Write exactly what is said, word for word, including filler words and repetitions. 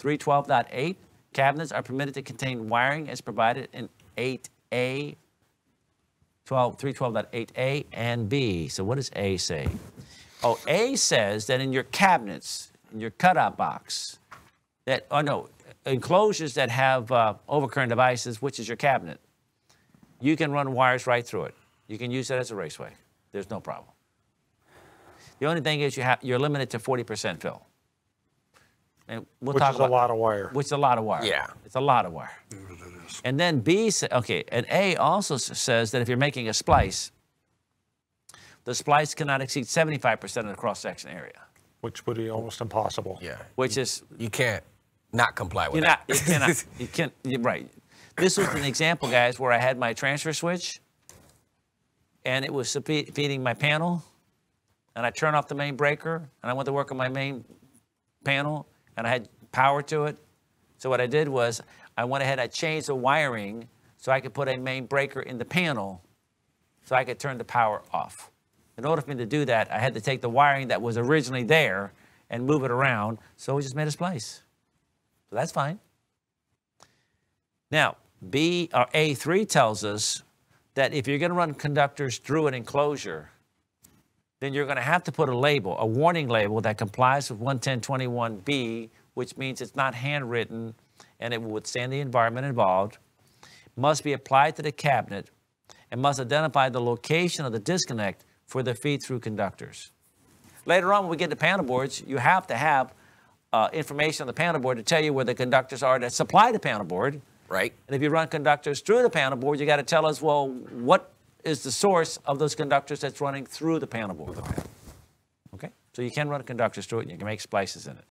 three twelve point eight, cabinets are permitted to contain wiring as provided in eight A, three twelve point eight A and B. So what does A say? Oh, A says that in your cabinets, in your cutout box, that, oh no, enclosures that have uh, overcurrent devices, which is your cabinet, you can run wires right through it. You can use that as a raceway. There's no problem. The only thing is you have, you're limited to forty percent fill. And we'll which talk is about, a lot of wire. Which is a lot of wire. Yeah. It's a lot of wire. It is. And then B, okay, and A also says that if you're making a splice, the splice cannot exceed seventy-five percent of the cross-section area. Which would be almost impossible. Yeah. Which you, is... You can't not comply with that. Not, you cannot. You can't, you're right. This was an example, guys, where I had my transfer switch, and it was feeding my panel, and I turned off the main breaker, and I went to work on my main panel, and I had power to it. So what I did was I went ahead, I changed the wiring so I could put a main breaker in the panel so I could turn the power off. In order for me to do that, I had to take the wiring that was originally there and move it around, so we just made a splice. So that's fine. Now, B, or A three tells us that if you're gonna run conductors through an enclosure, then you're gonna have to put a label, a warning label that complies with one ten twenty-one B, which means it's not handwritten and it will withstand the environment involved, must be applied to the cabinet, and must identify the location of the disconnect for the feed-through conductors. Later on, when we get to panel boards, you have to have uh, information on the panel board to tell you where the conductors are that supply the panel board. Right. And if you run conductors through the panel board, you got to tell us, well, what is the source of those conductors that's running through the panel board? The panel. Okay. So you can run conductors through it, and you can make splices in it.